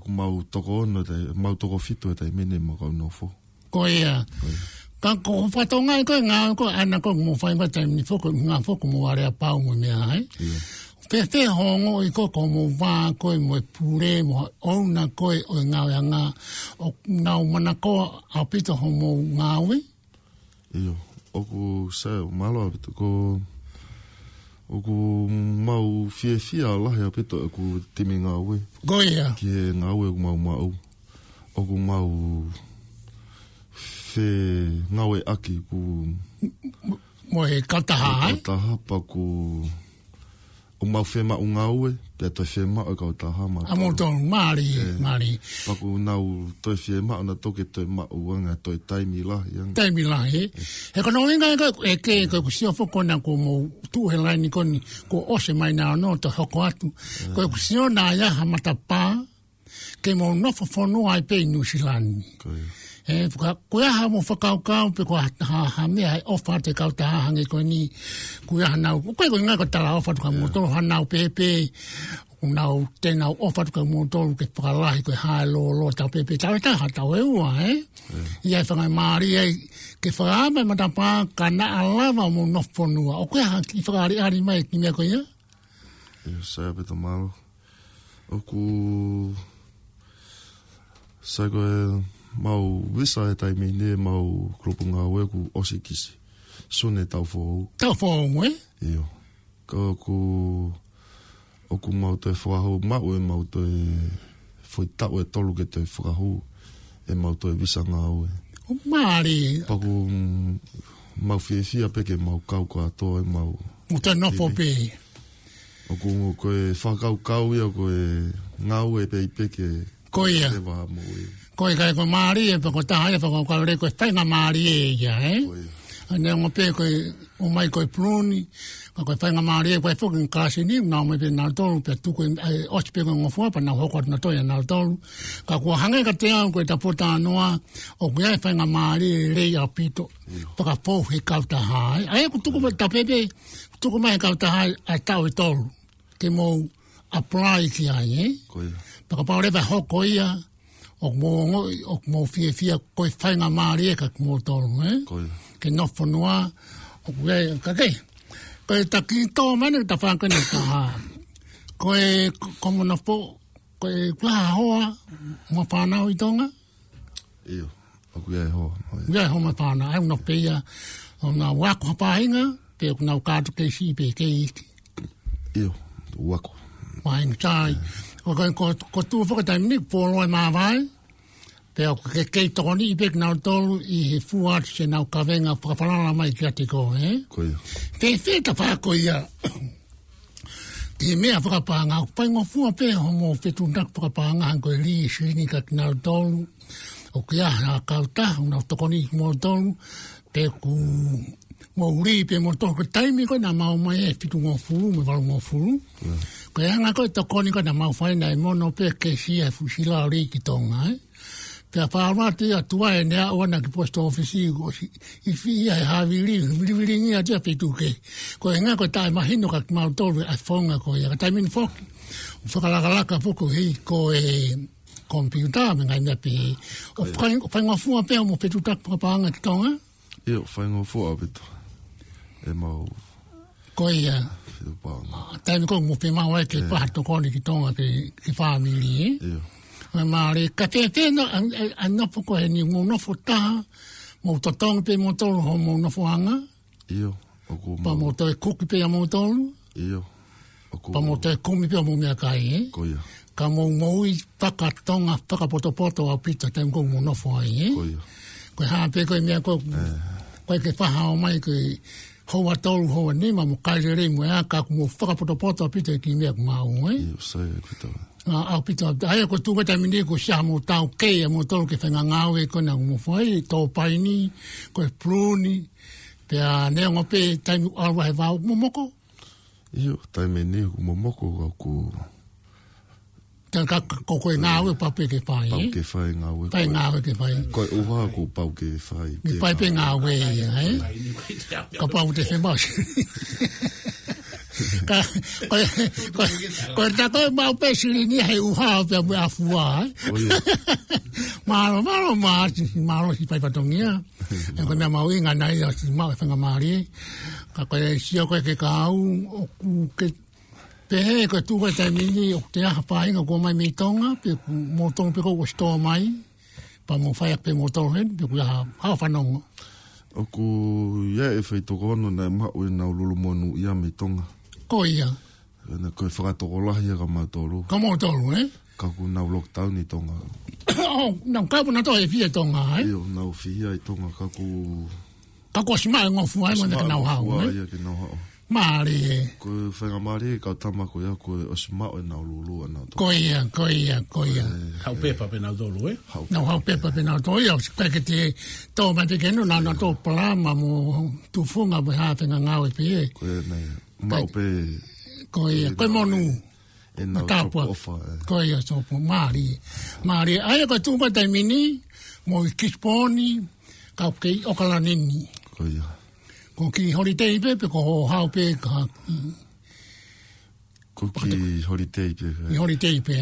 Ku mau toko no te mau toko fito te mene mo ka no fo. Ko ia. Ka ko fata ngai ko nga ko ana ko mo fai ba time ni fo ko nga fo ko mo are pa mo me ai. Pete hongo I ko mo va ko mo pure mo ona ko o nga o na mana ko apito homo ngawe io o ku sa malo apito ko o ku mau fia la ya apito ku timi ngawe go ya ki ngawe ku mau o ku mau fe ngawe aki ku mo e kataha pa ku o mau fema unga ue, pia toi fema o kau taha ma. Amo tonu, maari. Paku nau toi fema o na toke toi ma uanga, toi taimilahi. Taimilahi. He kono winga e ke, koe kusiofo kona ko mo tuhe laini koni, ko ose mai na ono to hoko atu. Koe kusio na ayaha matapaa, ke mo nofo fonua ai pe Nusilani. E ko ya ha mo whakaukau pe ko ha mea hai ofa te kau taha hange koe ni ko ya hanau ko koe ngai ko tala ofa tuka motoro hanau pepe unau tenau ofa tuka motoro ke whakalahi koe hae lolo tau pepe tau e taha tau e ua e ia e whangai maari e ke whakaame matapaa kana alawa mo nofonua o koe ha ki whakari ari mai ki mea koe ia ia sae pe tamaro o ku sae koe mau visa e taimine mau klopunga ue ku osikisi. Sune tau fōu. Tau fōu e? Iyo. Ka oku mau te whakahau mau e mau te whaitau e tolu ke te whakahau e mau te visa ngā ue. O maari. Paku mau whiewhia peke mau kauka atoa e mau. Muta nofo pe. Oku koe whakaukau ia koe ngā ue pe I peke. Koe ia. Te waha mo e. Koe kai ko maari e pako taha e pako kaure koe tainga maari e ia, eh? ane ang pe ko o mai ko pruni ko ko fa ngamari ko fo kin ka sini na me pe na to pe tu ko o pe ko ngofo pa na ho ko na to ya na to ka ko hanga ka te ko ta pota noa o ko fa ngamari le ya pito to ka po he ka ta hai ai ko tu ko ta pe tu ko mai ka ta hai a ta o to ke mo apply ki ai ko pa pa le ba ho ko ia o mo fia ko fa ngamari ka mo to ke no fonua o ka ke ko ta ki to mane ta fa ka ne ta ko como no po ko kwa hoa mo fa na o tonga io o ku ya ho ma fa na ai no pe ya na wa ko pa inga pe no ka ke si pe ke io wa ko wa in tai o ko tu fo ta mi po lo ma vai Pea kei toni ipek nau tolu I he fuat se nau kavenga whakapalana mai kia tiko, eh? Koia. Whewhe ta whako ia. Te mea whakapanga, paingo fua pē homo whetu nak whakapanga hanko e li siringi ka ki nau tolu. O kia ha kauta, unau tokoni ki mō tolu. Pea ku mō uri pē mō tolu. Ko taimi koe na mau mai e whitu ngō furu, me walu ngō furu. Koe anga koe tokoni koe na mau whaina e mono pē kesi e fusila ori ki tonga, eh? Pea whārati a tua e nea oana ki posto ofisi I whia e hawiri ngia tia pituke. Ko e ngā koe tae mahino ka kumau tolu a whonga koe. Ka tae min whoki. Whakalakalaka puku hei koe kompiuta me ngai mea pe. O whaingofua pēo mo petu tak whakapanga ki tonga? Eo, whaingofua petu. E mau... Koe ia. Tae mi koe mo pe mau e ke pahato kone ki tonga ki whamiri, eh? Eo. Mare ka te no anna poko ni uno fota mo totong pe mo tolo mo no foanga io oku pa mo to ku pe mo tolo io oku pa mo to ku mi pe mo me kai koia ka mo mo I taka tonga taka poto a pita tem ko mo no foai koia ko ha pe ko me ko ko ke fa ha mai ko ho wa tolo ho ni ma mo kai re mo ya ka mo fa poto a pita ki me ma o io sai ko a pita ai ko tu beta mini ko chamo tau ke mo tolo ke fanga ngawe ko na mo foi to paini ko pruni pe a ne ngo pe tai a wa va mo moko io tai mini mo moko ko ta ka ko ko ngawe pa pe ke pai pa ngawe ke pai ko u ha ko pa ke pai mi pai pe ngawe ai ka pa u te fema Korta koe mau pesirini hei uhao pia mwe afua. Maro si paipatongia. Koe mea mau inga nai a si mau e whanga maari. Ka koe sio koe ke kāu o ku ke pehe koe tūkoe taimini o te aha pāinga koe mai mei tonga. Pia ku mōtonga pia koe stoa mai. Pa mō whaiak pia mōtonga hen. Pia ku hao whanonga. O ku ia e whaitoko anu na e mau e nau lulu monu ia mei tonga. Koia. Na koe whakatokolahi a ka mātolu. Ka mātolu, eh? Ka ku nau lockdown I tonga. Nau kāpu na toa e whia tonga, eh? Eo, nau whia I tonga ka ku... Ka ku asimaa e ngofua e mwanda ki nau hao, eh? Asimaa e ngofua e nau hao. Maari, eh? Koe whenga maari e kautamako ia koe asimaa e nau lulu a nau tonga. Koia. Hau pepa pe nau tolu, eh? Nau hau pepa pe nau tolu. Ia koe ke te tō mati keno nau na tō palama mo tufunga mo hāwhenga ngāwe pe, eh? Koe nei, Maupe koe koe monu matapua koe sopo mari ai ko tu pa taimini mo kisponi ka ke okalanini koe ko ki holiday pe ko hau pe ka ko ki holiday pe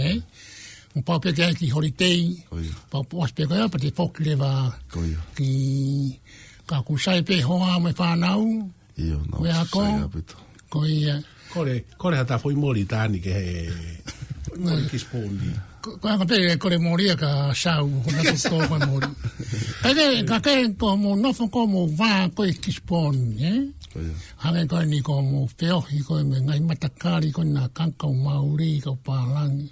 un pa pe ki holiday pa po pe ka pa te fok leva koe ki ka ku sai pe hoa me fa nau io no Koia. Kore hata foi mori tani ke he. Mori kispondi. Koia pe kore moria ka sau na tosko ko mori. Ade ka ken ko mo no fo ko mo va ko kispon, eh? Koia. Ave ko ni ko mo feo hi ko me ngai matakari ko na kanka mauri ko palang.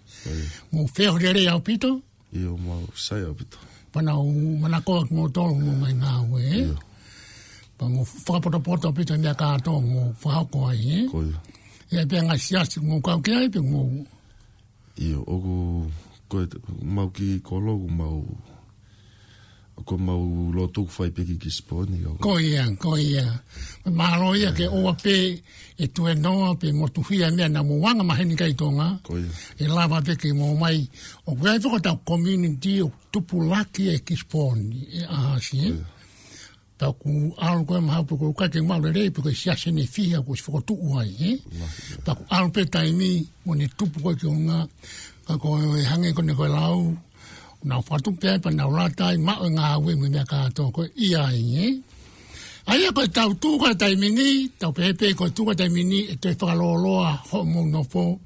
Mo feo rere au pito? Io mo sai au pito. Pana mana ko mo tolo mo mai na we, eh? Mo fa poto pito ni ka to mo fa ko ai ko ya pe nga sia si mo ka ke ai pe mo io o ko ma ki ko lo mo ko mau lotu fai peki kisponi ko ia malo ia ke o pe e tu no pe motufia me na muanga maheni kai tonga e lava peki mo mai o vai to ta community o tupulaki e kisponi e asi ta ku algo em hapo ko ka ke malo rei porque se significa ko se foto uai ta ku alpe taimi moni tupu ko nga ko hange ko ne ko lau na fatu pe pa na rata ma nga we me ka to ko ia ye ai ko ta tu ko ta mini ta pe ko tu ko ta mini to fa lo ho mo no po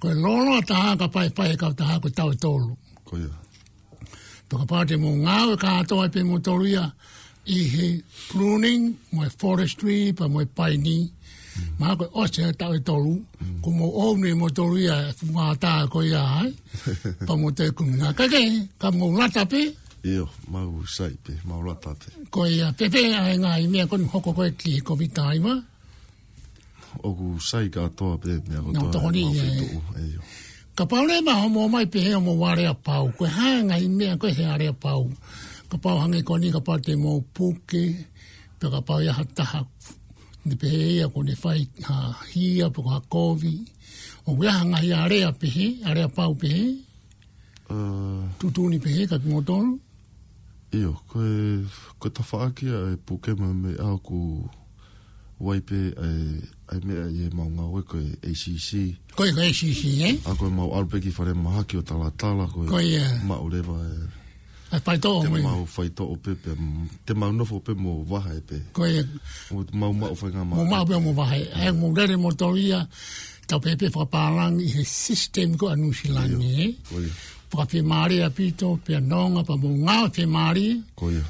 ko lo ta ka pa ka ta ko ta to ko ya to ka pa de mo nga ka to pe mo to ia i pruning mo forestry pa mo pine ma ko o se ta to lu ko mo o ni mo to ia ma ta ko ia pa mo te ku na ka ke ka mo la ta pe io ma u sai pe ma la ta te ko ia te pe ai ngai me ko ho ko ki ko vi tai ma o u sai ka to pe me ko to ka pa le ma mo mai pe mo wa re pa ko ha ngai me ko he are pa ka pa hangi ko ni ka pa te mo puke pe ka pa ia ta ni pehe ia kone whai hia po ka kovi o wea hanga ia area pau pehe tutuni pehe ka kimotono iyo koe tawhaakia e pukema me au ku waipe ai mea i e maunga oe koe ACC koe ka ACC a koe mau alpeki whare mahaki o talatala koe maurewa e Faito o mau faito o pepe te mau no fo pe mo waha pe ko mau fo nga mau pe mo waha e mo dere motoria ta pepe fo parlang i system ko anu silani fo fe mari apito pe non pa mo nga fe mari ko yo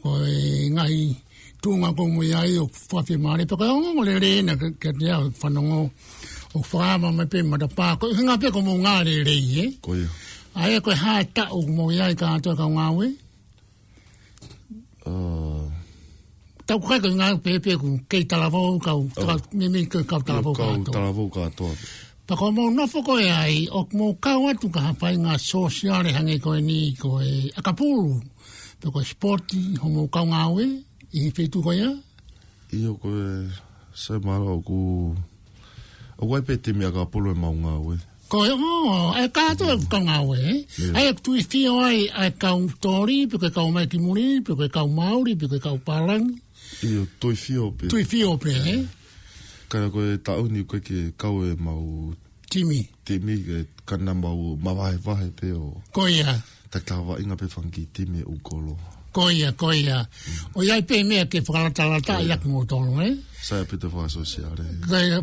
ko ngai tu nga ko mo ya yo fo fe mari to ko mo le na ke ya fo no o fo ama me pe mo da pa ko nga pe ko mo nga le ye ko yo Aia koe hae tau mo iai ka atoa ka ngāwe? Tau kai koe ngāu pepe ku kei talavau kau, mimi koe kau talavau ka atoa. Kau talavau ka atoa. Pako mou nofo koe ai, ok mou kau atu ka hapai ngā sosiare hange koe ni koe akapuru. Pako sporti, ho mou kau ngāwe, i whetu koe a? Io koe, se mara o ku, o waipe te mea akapuru e mau ngāwe. Ko e ka to ka ngawe ai tu isti oi ai ka tori porque ka mai ki muri porque ka mauri porque ka palang io tu isti ope ka ko ta uni ko ke ka o mau timi ka na mau vai pe o ko ia ta ka va inga pe fanki timi u kolo Koia. O iai pe mea ke whakaratarata ia kumo tolo, eh? Sae pita whasociare.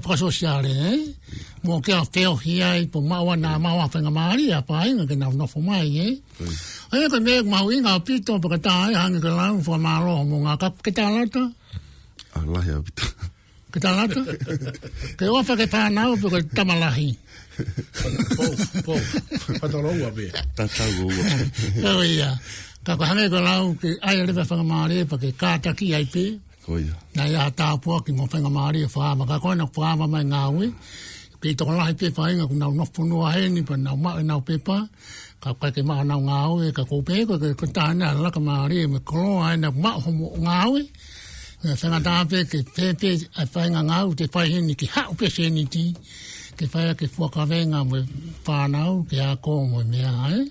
Whasociare, eh? Mō kia wheo hiai po maua nā maua whenga maari a pāinga ke nau nofo mai, eh? Aia koe mea kumau inga a pito paka tā e hangi ke lau whamaro mō ngā kap ke tā lata? A lahi a pita. Ke tā lata? Ke oa whake pānau paka tamalahi. Pau, patoroua be. Tatau ua. Koia. Ka ko hange ko lau ke ai le fa ngamare pa ke kata ki ai pe ko ia na ia ta po ki mo fa ngamare fa ma ka ko na fa ma ngawe ki to la pe fa nga na no fono ai ni pa na ma na pe pa ka ka ke ma na ngawe ka ko pe ko ko ta na la ka mare me ko ai na ma ho mo ngawe sa na ta pe ke pe fa nga ngawe te fa ni ki ha pe se ni ti ke faia ke fuaka venga mo whanau ke a kōmo mea hae.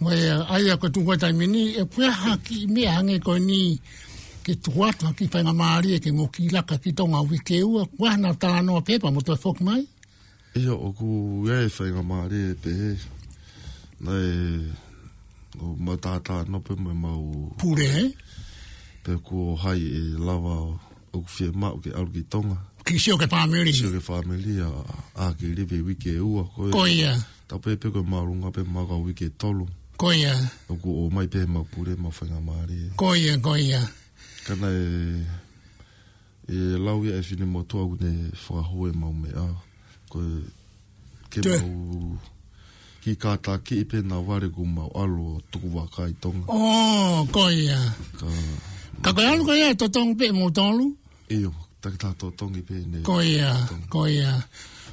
Mo e aia ko tūkua taimini e pue haki mea hange koe ni ke tuatu haki whainga maari e ke moki laka ki tonga wike ua kua na talanoa pepa mo toi fok mai? Ia o ku ea e whainga maari e pehe na e o matata no pe mo mau pure he? Pe ku o hai e lava o ku whia mau ke aru ki tonga Kisio ke family a ki live wiki e ua koia ta pepe ko marunga pe maga wiki tolu koia o mai pe ma pure ma fanga mari koia kana e lau ia e fini moto au ne fa hoe ma me a ko ke mo ki kata ki pe na ware ko ma alo tuku wa kai tonga koia ka ko alu ko ia to tong pe mo tolu iyo taktato tongi pe ne koia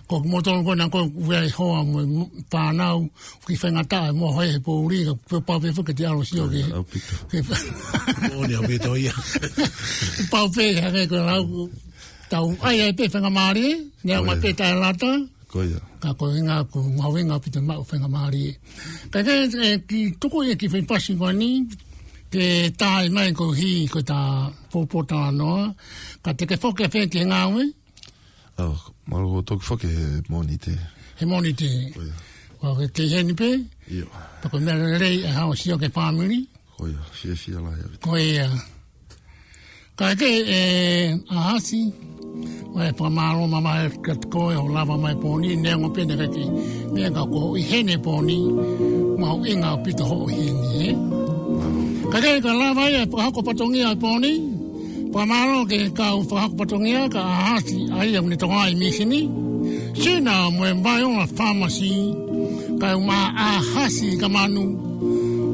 ko moton ko na ko vai hoa mo pa nau ki fenga ta mo he po ri ko pa pe fo ke dia lo sio ke o ne obito ia pa pe ha ko la tau ai pe fenga mari ne ma pe ta lata koia ka ko nga ko ngawenga pe ma fenga mari ka ki to ko ki fe passing ani ke tai mai ko hi ko ta popo ta no ka te ke fo ke fe ke ngawe oh malo to fo ke monite o ke hen pe yo pa ko na le ha o sio ke family ko yo si la ya ko ya ka ke a si wa pa malo mama ka ko o lava mai poni ne ngo pe ne ka ki me ka ko he ne poni ma o inga pito ho he ne Kaya ka lava ya pa ko patongia poni pa malo ke ka pa ko patongia ka hasi ai ni tonga i misini sina mo mbayo na pharmacy ka uma hasi ka manu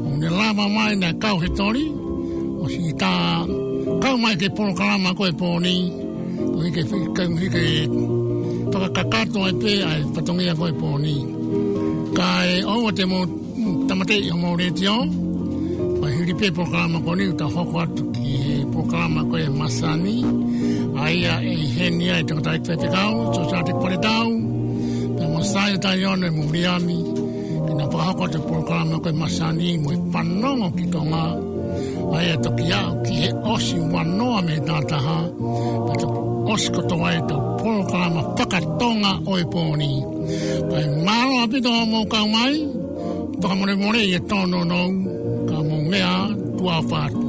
on lava mai na ka hitori o sita ka mai ke pon ka ma ko poni o ke ka ke pa ka ka to pe ai patongia ko poni kai o te mo tamate mo re tio Hiripe programa koni utahoko atu ki programa koe masani aia e henia e tangata ekwetekau sosiatik paletau na masai tayono e muriami na pahoko atu programa koe masani mo panongo ki tonga aia toki au ki he osi wanoa me tataha pato osko toa e tau programa whakatonga oe poni kai maro apito mo kaumai whakamore more e tono nou Mea tua fatu.